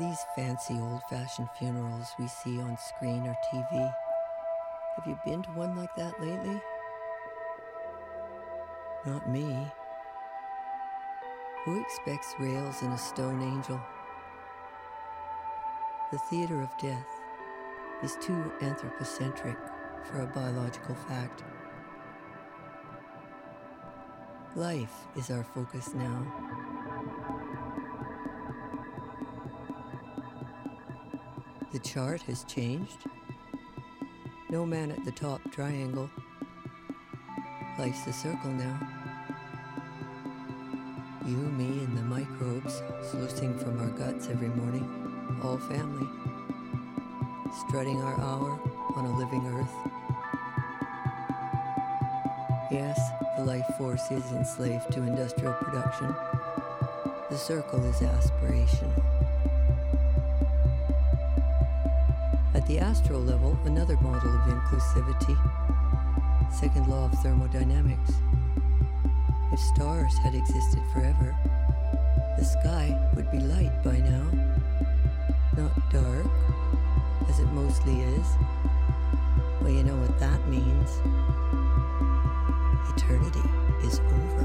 These fancy old-fashioned funerals we see on screen or TV. Have you been to one like that lately? Not me. Who expects rails and a stone angel? The theater of death is too anthropocentric for a biological fact. Life is our focus now. The chart has changed. No man at the top triangle. Life's a circle now. You, me, and the microbes sluicing from our guts every morning. All family. Strutting our hour on a living earth. Yes, the life force is enslaved to industrial production. The circle is aspirational. At the astral level, another model of inclusivity, second law of thermodynamics. If stars had existed forever, the sky would be light by now, not dark, as it mostly is. Well, you know what that means. Eternity is over.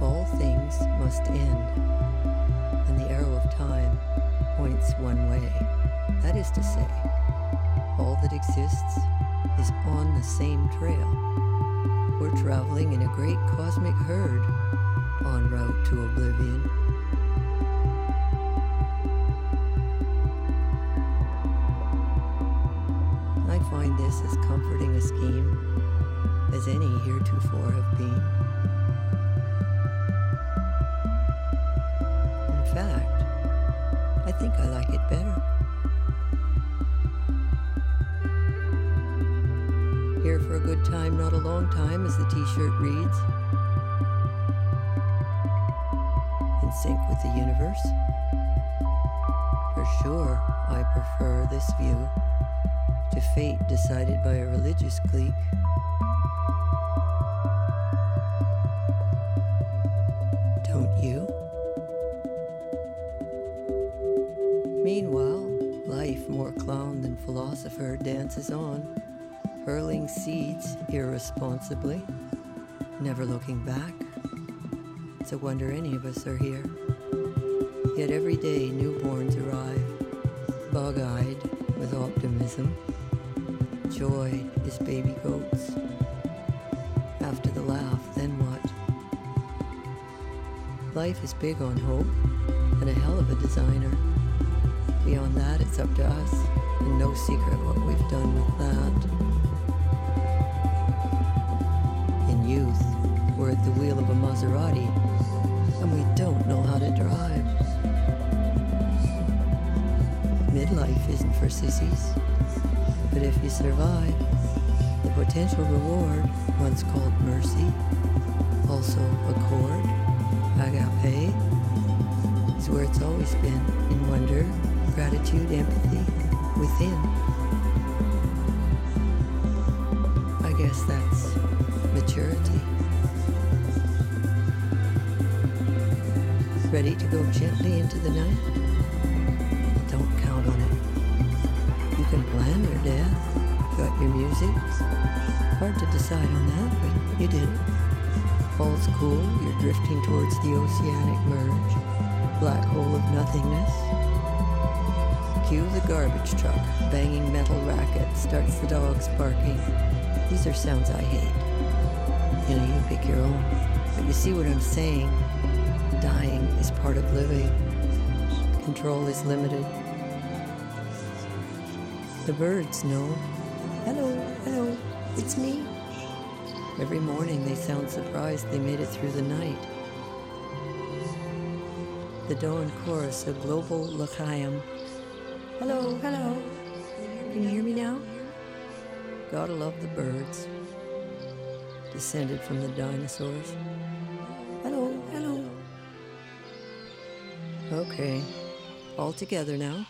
Yeah. All things must end. Time points one way. That is to say, all that exists is on the same trail. We're traveling in a great cosmic herd, en route to oblivion. I find this as comforting a scheme as any heretofore have been. In fact, I think I like it better. Here for a good time, not a long time, as the t-shirt reads. In sync with the universe. For sure, I prefer this view to fate decided by a religious clique. Don't you? Meanwhile, life, more clown than philosopher, dances on, hurling seeds irresponsibly, never looking back. It's a wonder any of us are here. Yet every day newborns arrive, bug-eyed with optimism. Joy is baby goats. After the laugh, then what? Life is big on hope and a hell of a designer. Beyond that, it's up to us, and no secret what we've done with that. In youth, we're at the wheel of a Maserati, and we don't know how to drive. Midlife isn't for sissies, but if you survive, the potential reward, once called mercy, also accord, agape, is where it's always been, in wonder, gratitude, empathy, within. I guess that's maturity. Ready to go gently into the night? Don't count on it. You can plan your death, got your music. Hard to decide on that, but you did. Fall's cool, you're drifting towards the oceanic merge. Black hole of nothingness. Cue the garbage truck, banging metal racket, starts the dogs barking. These are sounds I hate. You know, you pick your own, but you see what I'm saying. Dying is part of living. Control is limited. The birds know. Hello, hello, it's me. Every morning they sound surprised they made it through the night. The dawn chorus of global l'chaim. Hello, hello. Can you hear me now? Gotta love the birds. Descended from the dinosaurs. Hello, hello. Okay, all together now.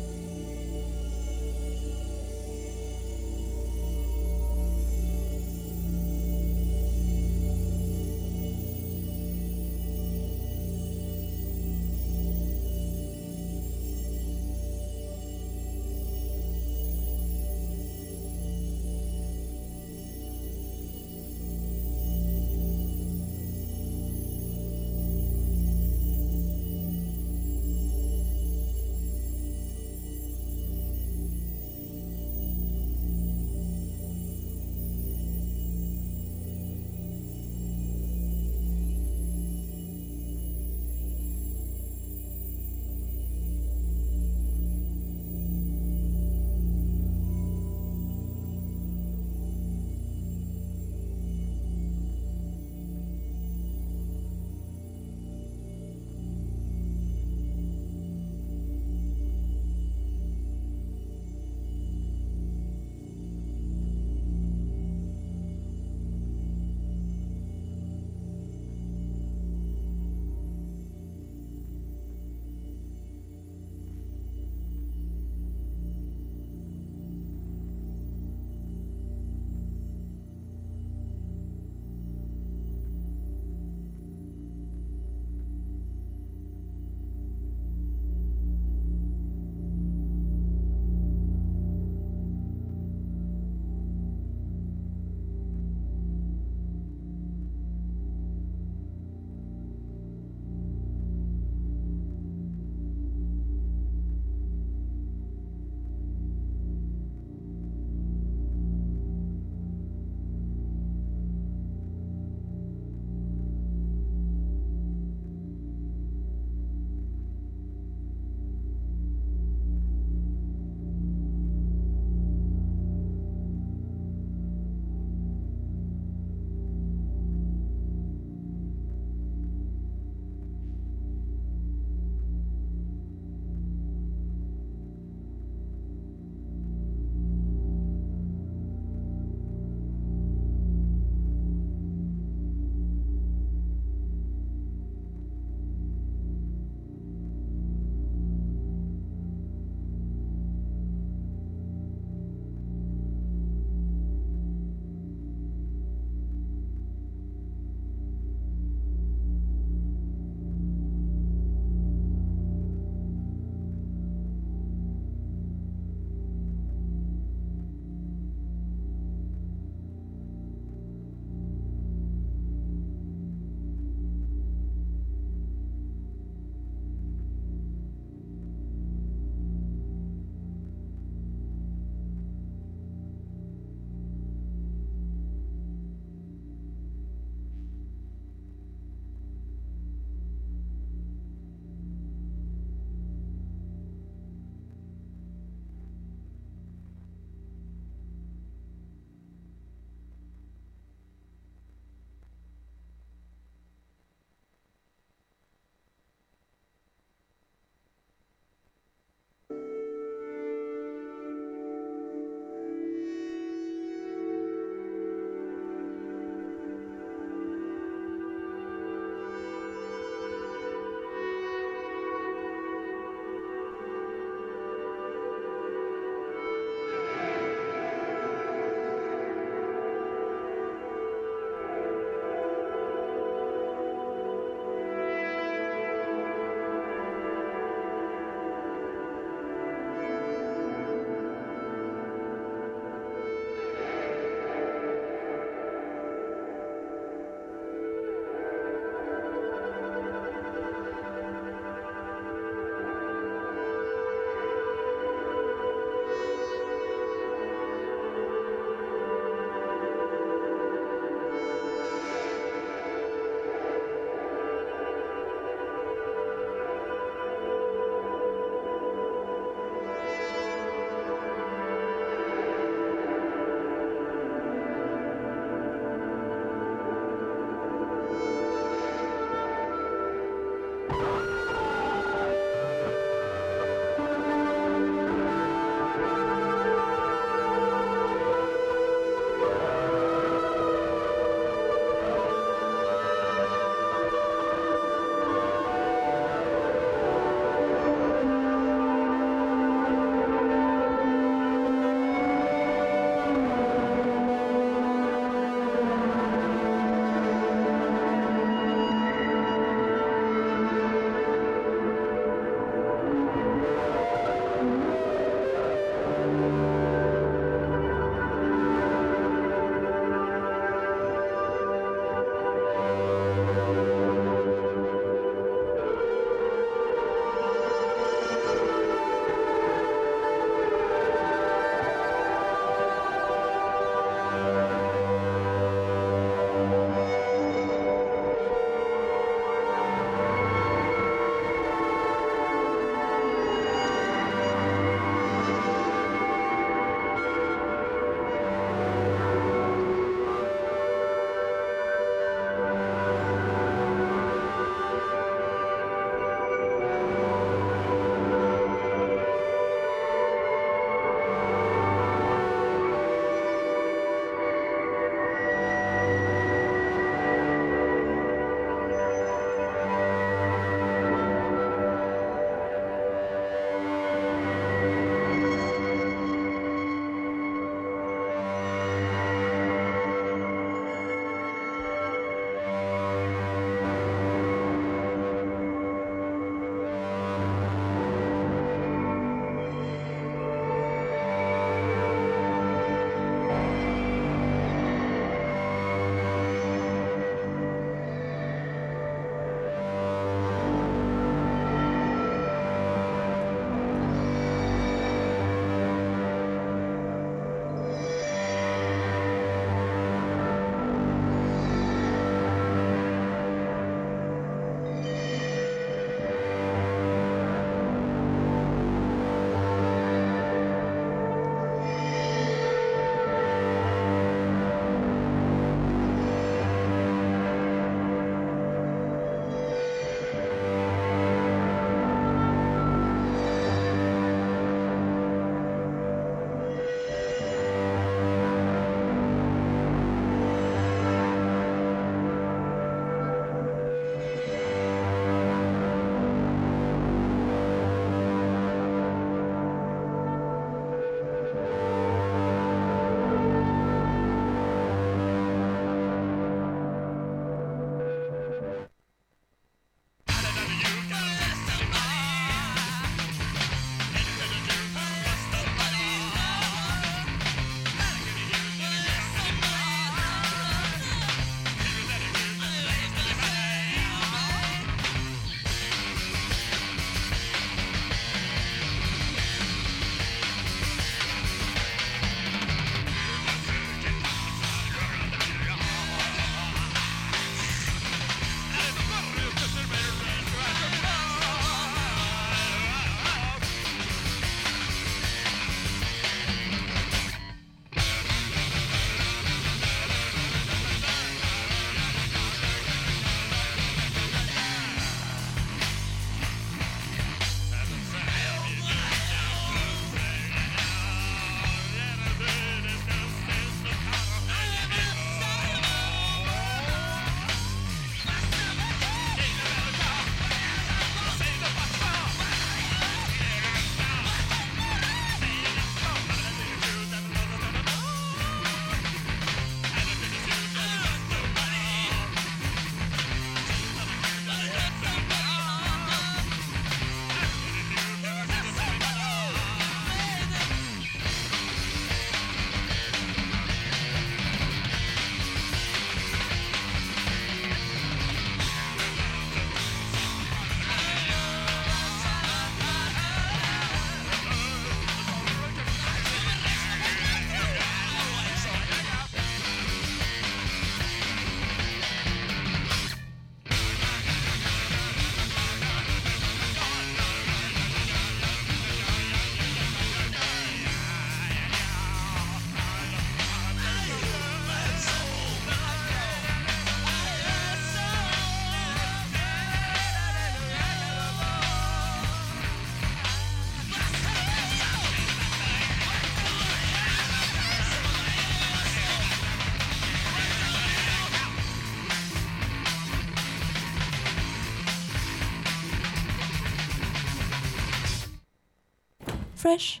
Fresh.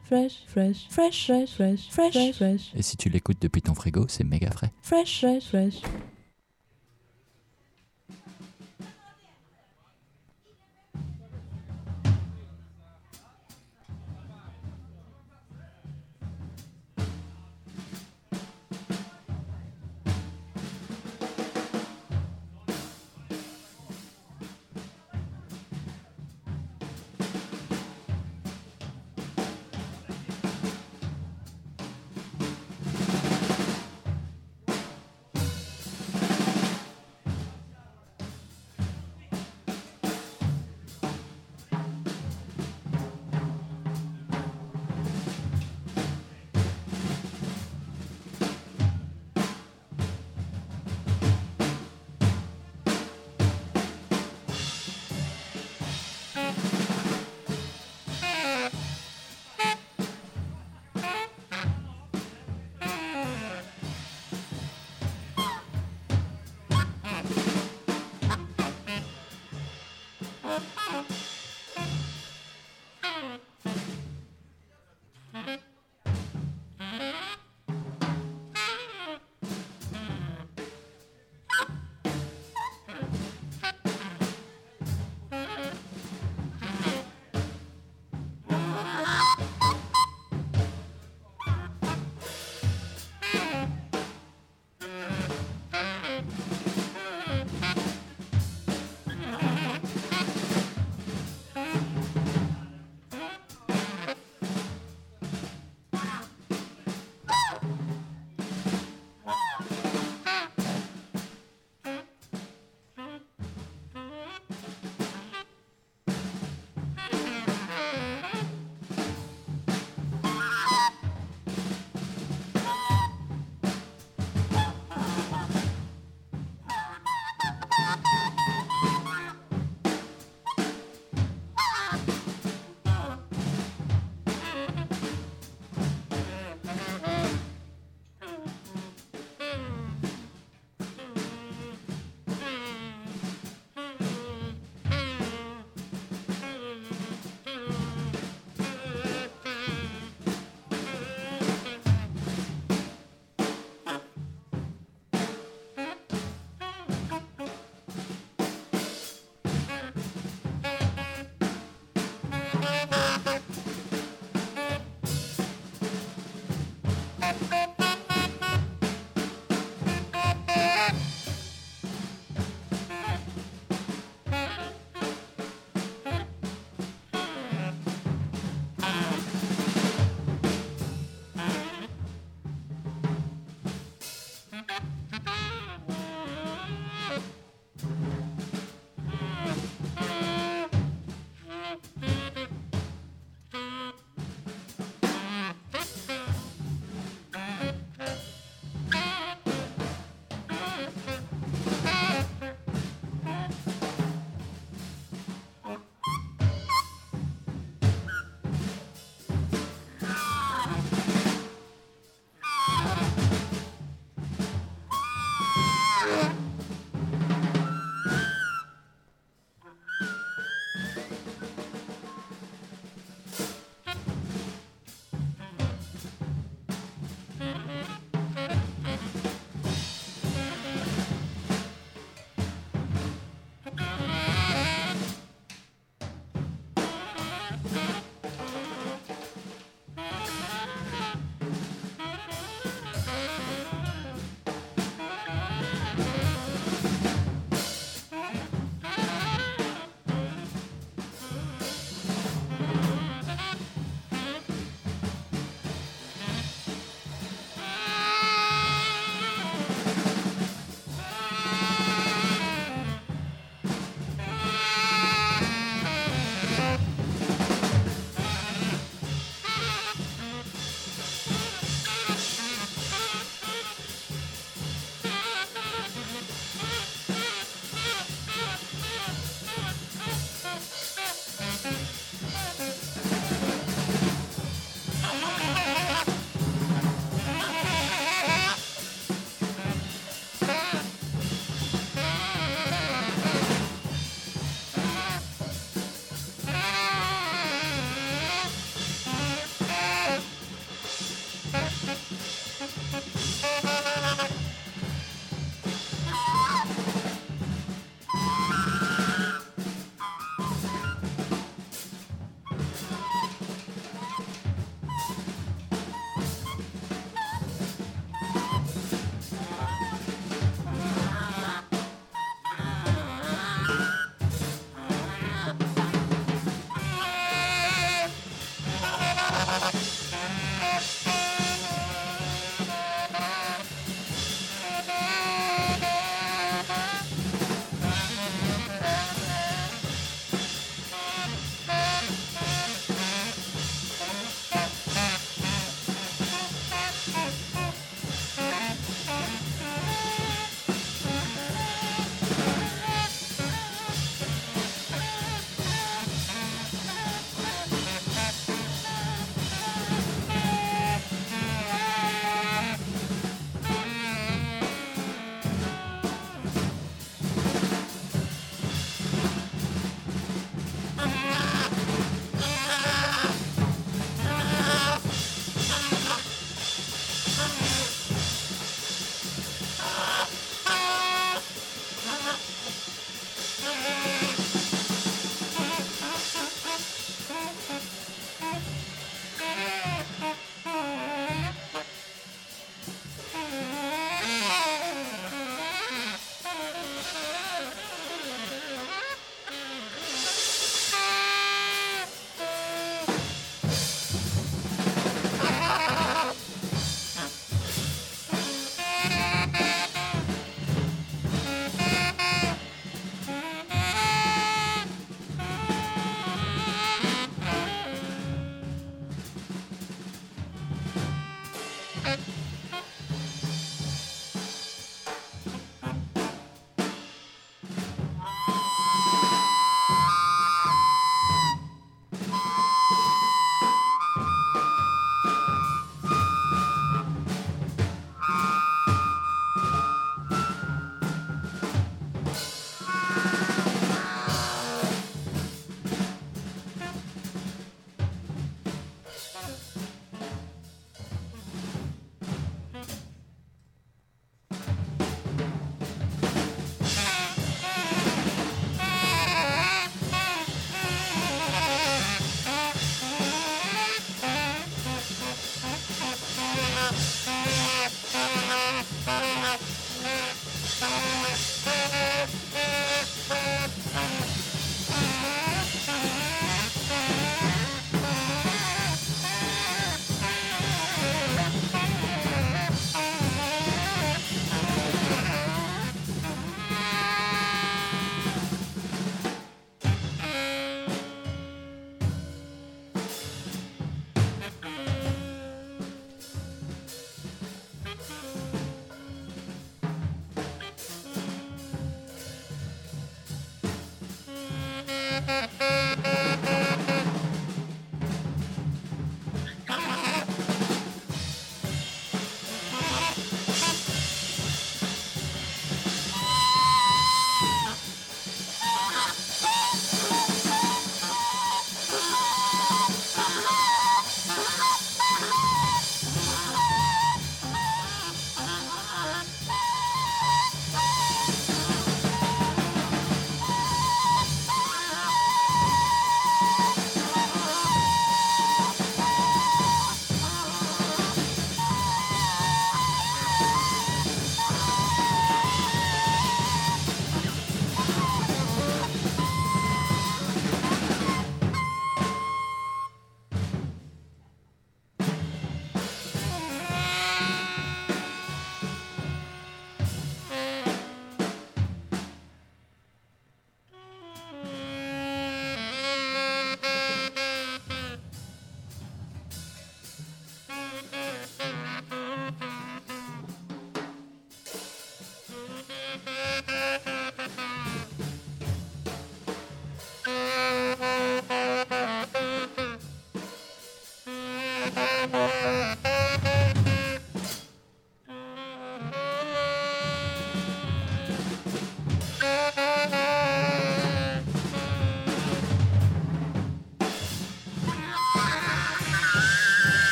Et si tu l'écoutes depuis ton frigo, c'est méga frais. Fresh.